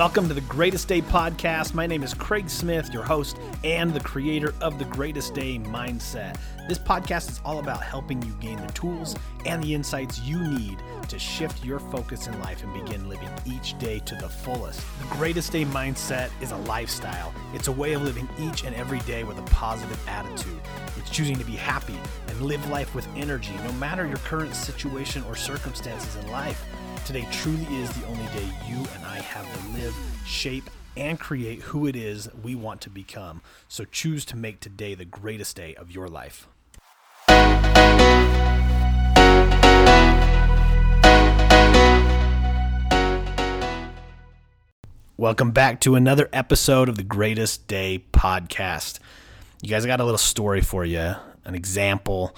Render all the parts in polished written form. Welcome to The Greatest Day Podcast. My name is Craig Smith, your host and the creator of The Greatest Day Mindset. This podcast is all about helping you gain the tools and the insights you need to shift your focus in life and begin living each day to the fullest. The Greatest Day Mindset is a lifestyle. It's a way of living each and every day with a positive attitude. It's choosing to be happy and live life with energy, no matter your current situation or circumstances in life. Today truly is the only day you and I have to live, shape, and create who it is we want to become. So choose to make today the greatest day of your life. Welcome back to another episode of the Greatest Day Podcast. You guys, I got a little story for you, an example,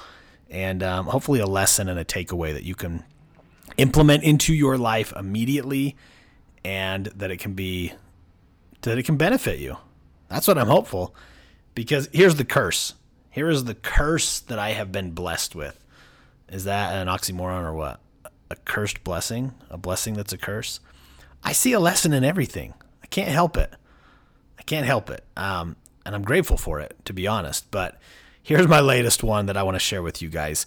and hopefully a lesson and a takeaway that you can implement into your life immediately, and that it can benefit you. That's what I'm hopeful, because here's the curse. Here is the curse that I have been blessed with. Is that an oxymoron or what? A cursed blessing? A blessing that's a curse? I see a lesson in everything. I can't help it. And I'm grateful for it, to be honest. But here's my latest one that I want to share with you guys.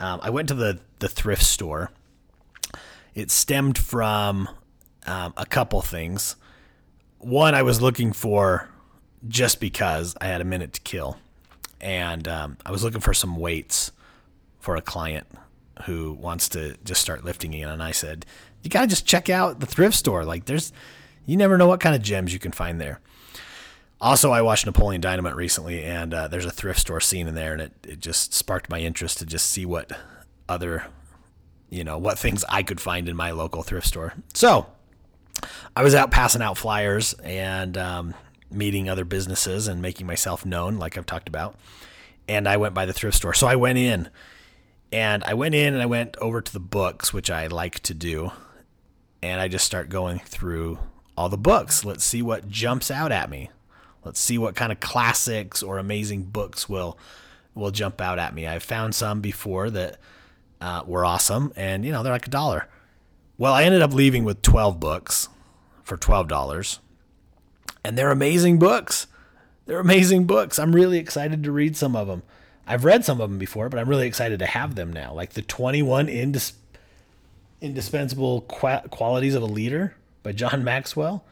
I went to the thrift store. It stemmed from a couple things. One, I was looking for, just because I had a minute to kill, and I was looking for some weights for a client who wants to just start lifting again. And I said, you got to just check out the thrift store. Like, you never know what kind of gems you can find there. Also, I watched Napoleon Dynamite recently, and there's a thrift store scene in there, and it just sparked my interest to just see what other, what things I could find in my local thrift store. So I was out passing out flyers and meeting other businesses and making myself known, like I've talked about. And I went by the thrift store. So I went in, and I went over to the books, which I like to do. And I just start going through all the books. Let's see what jumps out at me. Let's see what kind of classics or amazing books will jump out at me. I've found some before that were awesome, and they're like $1. Well, I ended up leaving with 12 books for $12, and they're amazing books. I'm really excited to read some of them. I've read some of them before, but I'm really excited to have them now. Like the 21 Indispensable Qualities of a Leader by John Maxwell.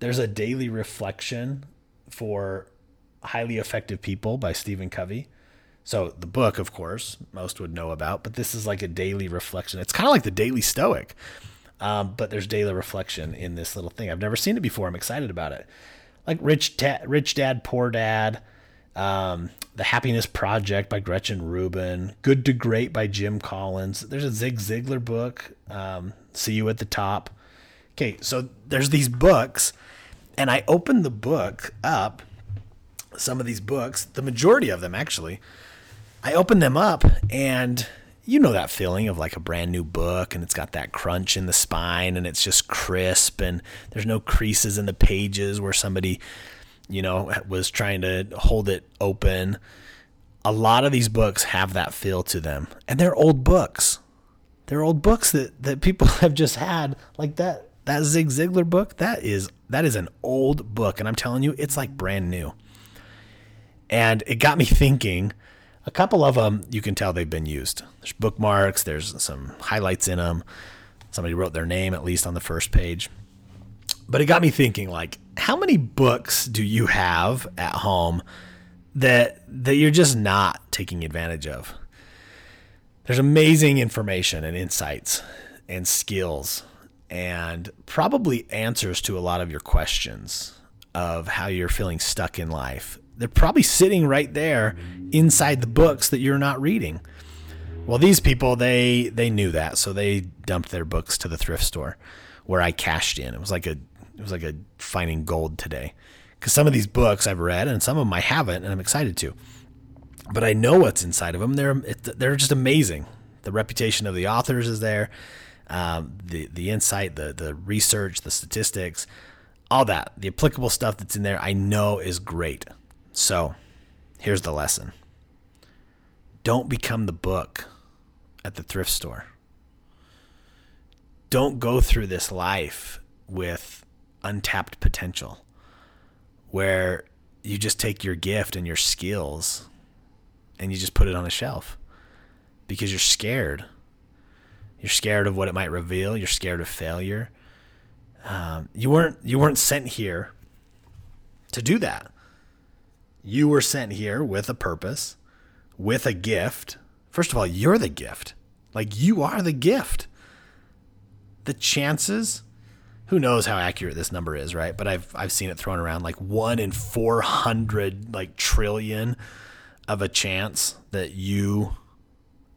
There's a Daily Reflection for Highly Effective People by Stephen Covey. So the book, of course, most would know about, but this is like a daily reflection. It's kind of like the Daily Stoic, but there's daily reflection in this little thing. I've never seen it before. I'm excited about it. Like Rich Dad, Poor Dad, The Happiness Project by Gretchen Rubin, Good to Great by Jim Collins. There's a Zig Ziglar book, See You at the Top. Okay, so there's these books, and I opened the book up, some of these books, the majority of them actually, I opened them up, and that feeling of like a brand new book, and it's got that crunch in the spine, and it's just crisp, and there's no creases in the pages where somebody, was trying to hold it open. A lot of these books have that feel to them, and they're old books. They're old books that people have just had, like that Zig Ziglar book. That is an old book, and I'm telling you, it's like brand new. And it got me thinking. A couple of them, you can tell they've been used. There's bookmarks. There's some highlights in them. Somebody wrote their name, at least on the first page. But it got me thinking, like, how many books do you have at home that you're just not taking advantage of? There's amazing information and insights and skills and probably answers to a lot of your questions of how you're feeling stuck in life. They're probably sitting right there inside the books that you're not reading. Well, these people, they knew that, so they dumped their books to the thrift store, where I cashed in. It was like a finding gold today, because some of these books I've read and some of them I haven't, and I'm excited to. But I know what's inside of them. They're just amazing. The reputation of the authors is there, the insight, the research, the statistics, all that. The applicable stuff that's in there I know is great. So here's the lesson. Don't become the book at the thrift store. Don't go through this life with untapped potential, where you just take your gift and your skills and you just put it on a shelf because you're scared. You're scared of what it might reveal. You're scared of failure. You weren't sent here to do that. You were sent here with a purpose, with a gift. First of all, you're the gift. Like, you are the gift. The chances, who knows how accurate this number is, right? But I've seen it thrown around like 1 in 400 like trillion of a chance that you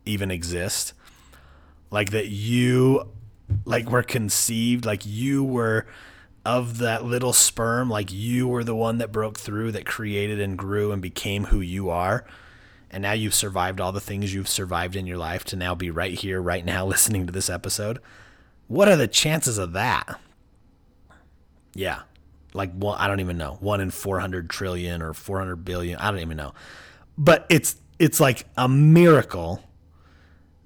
even exist. Like that you like were conceived, like you were of that little sperm, like you were the one that broke through, that created and grew and became who you are. And now you've survived all the things you've survived in your life to now be right here, right now, listening to this episode. What are the chances of that? Yeah. Like, well, I don't even know. 1 in 400 trillion or 400 billion. I don't even know. But it's like a miracle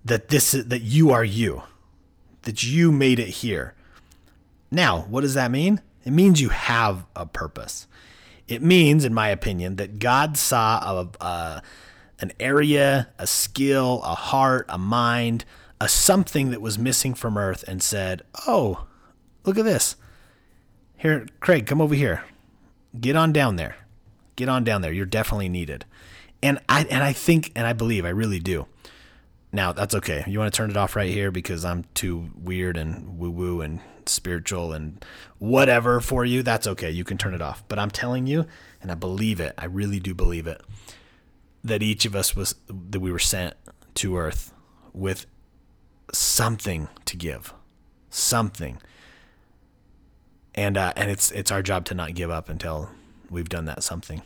that that you are you, that you made it here. Now, what does that mean? It means you have a purpose. It means, in my opinion, that God saw an area, a skill, a heart, a mind, a something that was missing from Earth and said, "Oh, look at this. Here, Craig, come over here. Get on down there. Get on down there. You're definitely needed." And I think, and I believe, I really do. Now, that's okay. You want to turn it off right here because I'm too weird and woo-woo and spiritual and whatever for you. That's okay. You can turn it off. But I'm telling you, and I believe it, I really do believe it, that each of us that we were sent to Earth with something to give, something. And it's our job to not give up until we've done that something.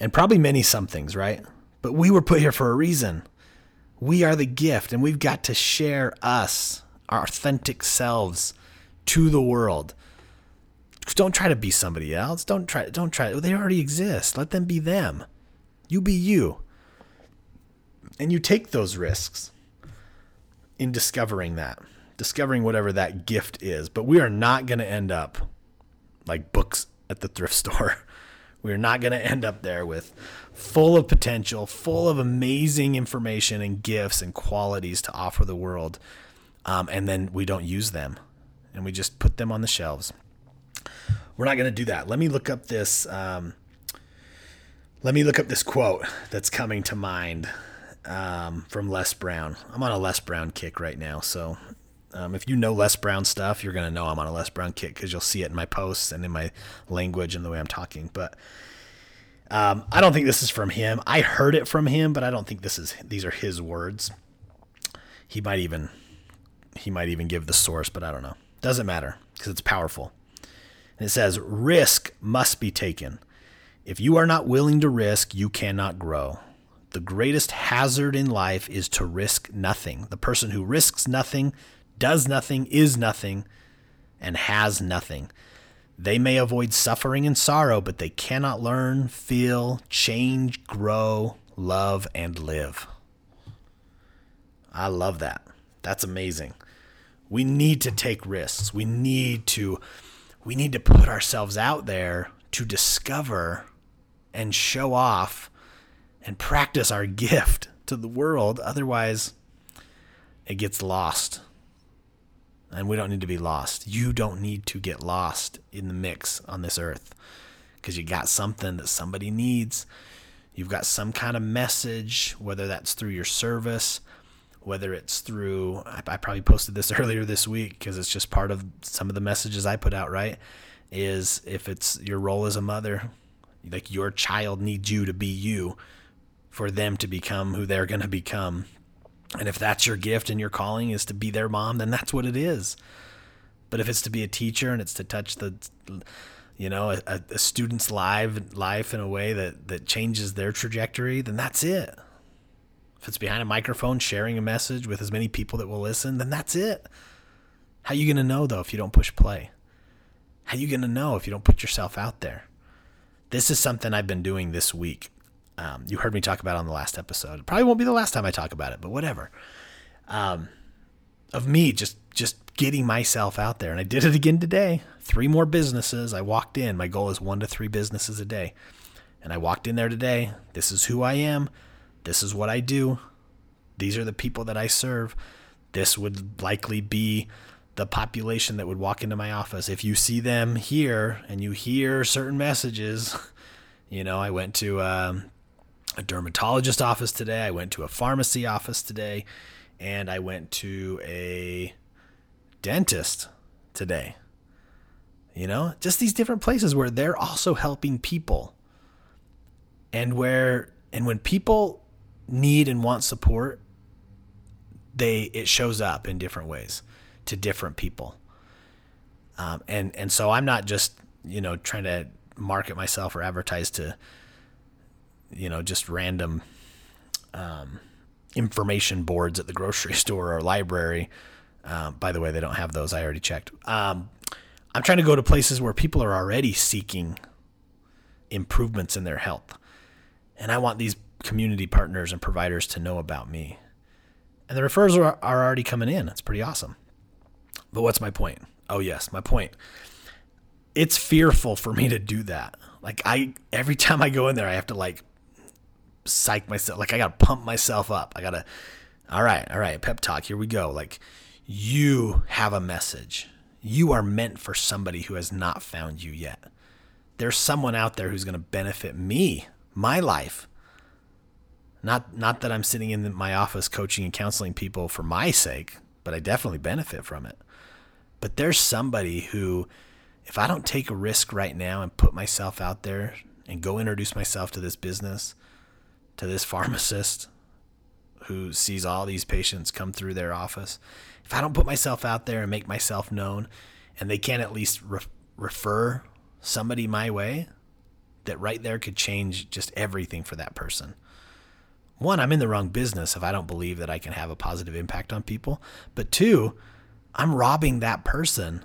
And probably many somethings, right? But we were put here for a reason. We are the gift, and we've got to share us, our authentic selves, to the world. Don't try to be somebody else. Don't try. They already exist. Let them be them. You be you. And you take those risks in discovering that, discovering whatever that gift is. But we are not going to end up like books at the thrift store. We're not going to end up there with full of potential, full of amazing information and gifts and qualities to offer the world. And then we don't use them and we just put them on the shelves. We're not going to do that. Let me look up this. Let me look up this quote that's coming to mind from Les Brown. I'm on a Les Brown kick right now. So if you know Les Brown stuff, you're going to know I'm on a Les Brown kick because you'll see it in my posts and in my language and the way I'm talking. But I don't think this is from him. I heard it from him, but I don't think these are his words. He might even give the source, but I don't know. Doesn't matter because it's powerful. And it says, "Risk must be taken. If you are not willing to risk, you cannot grow. The greatest hazard in life is to risk nothing. The person who risks nothing, does nothing, is nothing, and has nothing. They may avoid suffering and sorrow, but they cannot learn, feel, change, grow, love, and live." I love that. That's amazing. We need to take risks. We need to put ourselves out there to discover and show off and practice our gift to the world. Otherwise, it gets lost. And we don't need to be lost. You don't need to get lost in the mix on this earth because you got something that somebody needs. You've got some kind of message, whether that's through your service, whether it's through, I probably posted this earlier this week because it's just part of some of the messages I put out, right? Is if it's your role as a mother, like your child needs you to be you for them to become who they're going to become. And if that's your gift and your calling is to be their mom, then that's what it is. But if it's to be a teacher and it's to touch a student's life in a way that changes their trajectory, then that's it. If it's behind a microphone sharing a message with as many people that will listen, then that's it. How are you going to know, though, if you don't push play? How are you going to know if you don't put yourself out there? This is something I've been doing this week. You heard me talk about it on the last episode. It probably won't be the last time I talk about it, but whatever. Of me just getting myself out there. And I did it again today. 3 more businesses. I walked in. My goal is 1 to 3 businesses a day. And I walked in there today. This is who I am. This is what I do. These are the people that I serve. This would likely be the population that would walk into my office. If you see them here and you hear certain messages, you know, I went to a dermatologist office today. I went to a pharmacy office today, and I went to a dentist today. You know, just these different places where they're also helping people, and when people need and want support, it shows up in different ways to different people. And so I'm not just, you know, trying to market myself or advertise to, you know, just random information boards at the grocery store or library. By the way, they don't have those. I already checked. I'm trying to go to places where people are already seeking improvements in their health. And I want these community partners and providers to know about me. And the referrals are already coming in. It's pretty awesome. But what's my point? Oh, yes, my point. It's fearful for me to do that. Like, every time I go in there, I have to, like, psych myself. Like, I got to pump myself up. I got to, all right, pep talk, here we go. Like, you have a message. You are meant for somebody who has not found you yet. There's someone out there who's going to benefit me, my life. Not that I'm sitting in my office coaching and counseling people for my sake, but I definitely benefit from it. But there's somebody who, if I don't take a risk right now and put myself out there and go introduce myself to this business, to this pharmacist who sees all these patients come through their office, if I don't put myself out there and make myself known, and they can at least refer somebody my way, that right there could change just everything for that person. One, I'm in the wrong business if I don't believe that I can have a positive impact on people. But 2, I'm robbing that person.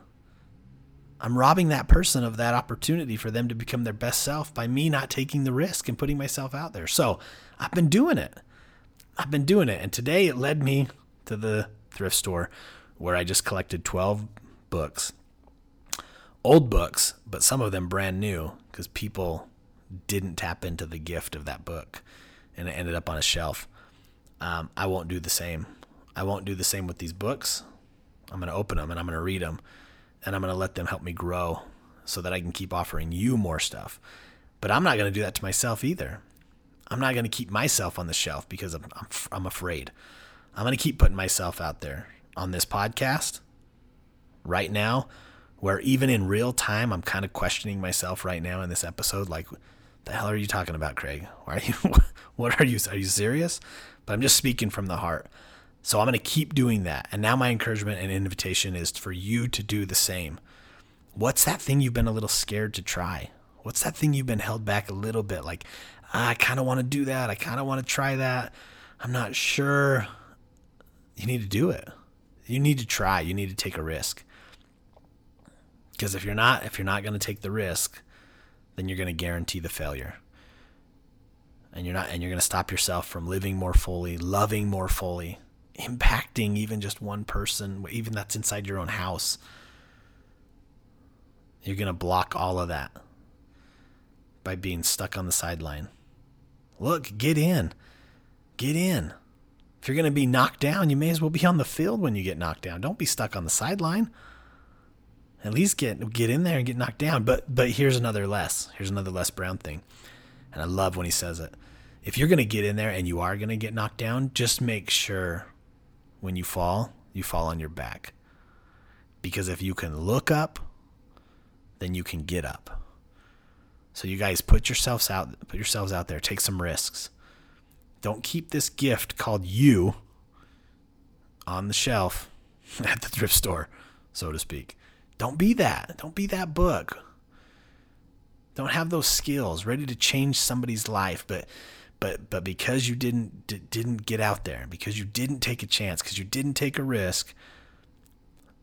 I'm robbing that person of that opportunity for them to become their best self by me not taking the risk and putting myself out there. So I've been doing it. And today it led me to the thrift store, where I just collected 12 books, old books, but some of them brand new because people didn't tap into the gift of that book. And it ended up on a shelf. I won't do the same. I won't do the same with these books. I'm going to open them and I'm going to read them. And I'm going to let them help me grow so that I can keep offering you more stuff. But I'm not going to do that to myself either. I'm not going to keep myself on the shelf because I'm afraid. I'm going to keep putting myself out there on this podcast right now, where even in real time, I'm kind of questioning myself right now in this episode, like, the hell are you talking about, Craig? Why are you? What are you? Are you serious? But I'm just speaking from the heart. So I'm going to keep doing that. And now my encouragement and invitation is for you to do the same. What's that thing you've been a little scared to try? What's that thing you've been held back a little bit? Like, I kind of want to do that. I kind of want to try that. I'm not sure. You need to do it. You need to try. You need to take a risk. Because if you're not going to take the risk, then you're going to guarantee the failure. And you're going to stop yourself from living more fully, loving more fully, impacting even just one person, even that's inside your own house. You're going to block all of that by being stuck on the sideline. Look, get in. If you're going to be knocked down, you may as well be on the field when you get knocked down. Don't be stuck on the sideline. At least get in there and get knocked down. But here's another Les Brown thing. And I love when he says it. If you're going to get in there and you are going to get knocked down, just make sure when you fall on your back. Because if you can look up, then you can get up. So you guys put yourselves out there, take some risks. Don't keep this gift called you on the shelf at the thrift store, so to speak. Don't be that. Don't be that book. Don't have those skills ready to change somebody's life, but because you didn't get out there, because you didn't take a chance, because you didn't take a risk,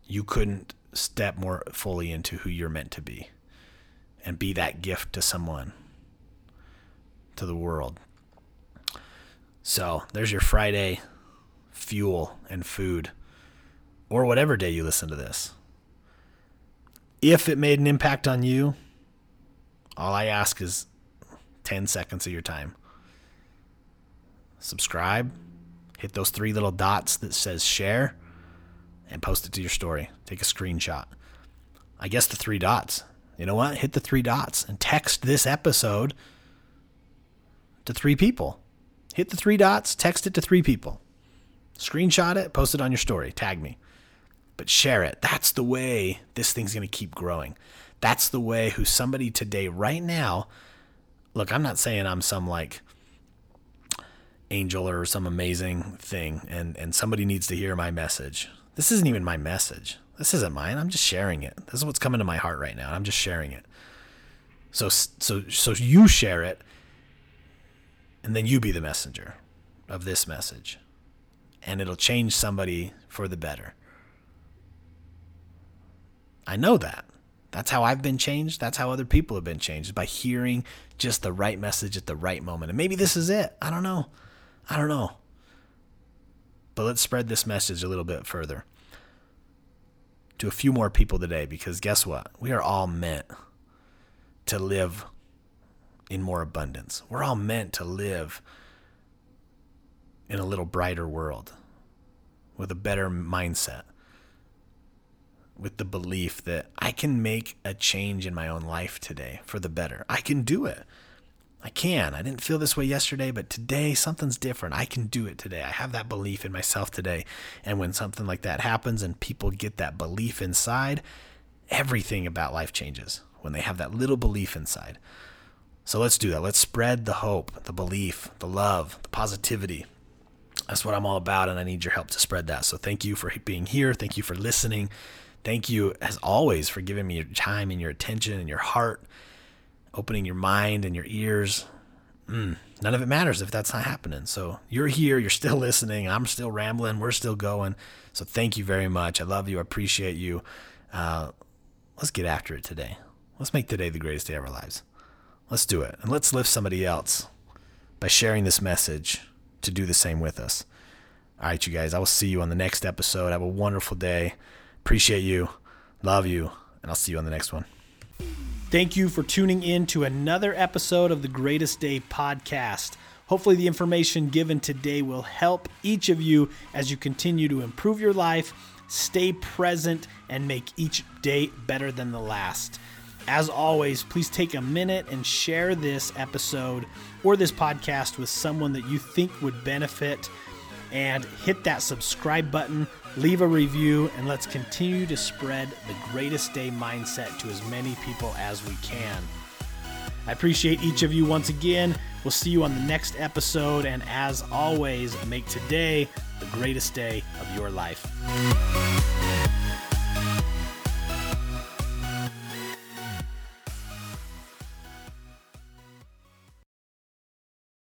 you couldn't step more fully into who you're meant to be and be that gift to someone, to the world. So there's your Friday fuel and food or whatever day you listen to this. If it made an impact on you, all I ask is 10 seconds of your time. Subscribe, hit those 3 little dots that says share, and post it to your story. Take a screenshot. I guess the 3 dots. You know what? Hit the 3 dots and text this episode to 3 people. Hit the 3 dots, text it to 3 people. Screenshot it, post it on your story, tag me. But share it. That's the way this thing's going to keep growing. That's the way who somebody today, right now, look, I'm not saying I'm some like angel or some amazing thing and somebody needs to hear my message. This isn't even my message. This isn't mine. I'm just sharing it. This is what's coming to my heart right now. I'm just sharing it. So you share it, and then you be the messenger of this message, and it'll change somebody for the better. I know that. That's how I've been changed. That's how other people have been changed, by hearing just the right message at the right moment. And maybe this is it. I don't know. But let's spread this message a little bit further to a few more people today, because guess what? We are all meant to live in more abundance. We're all meant to live in a little brighter world with a better mindset, with the belief that I can make a change in my own life today for the better. I can do it. I can. I didn't feel this way yesterday, but today something's different. I can do it today. I have that belief in myself today. And when something like that happens and people get that belief inside, everything about life changes when they have that little belief inside. So let's do that. Let's spread the hope, the belief, the love, the positivity. That's what I'm all about, and I need your help to spread that. So thank you for being here. Thank you for listening. Thank you, as always, for giving me your time and your attention and your heart, opening your mind and your ears. None of it matters if that's not happening. So you're here, you're still listening, I'm still rambling, we're still going. So thank you very much. I love you, I appreciate you. Let's get after it today. Let's make today the greatest day of our lives. Let's do it. And let's lift somebody else by sharing this message to do the same with us. All right, you guys, I will see you on the next episode. Have a wonderful day. Appreciate you. Love you. And I'll see you on the next one. Thank you for tuning in to another episode of the Greatest Day Podcast. Hopefully the information given today will help each of you as you continue to improve your life, stay present, and make each day better than the last. As always, please take a minute and share this episode or this podcast with someone that you think would benefit, and hit that subscribe button, leave a review, and let's continue to spread the greatest day mindset to as many people as we can. I appreciate each of you once again. We'll see you on the next episode. And as always, make today the greatest day of your life.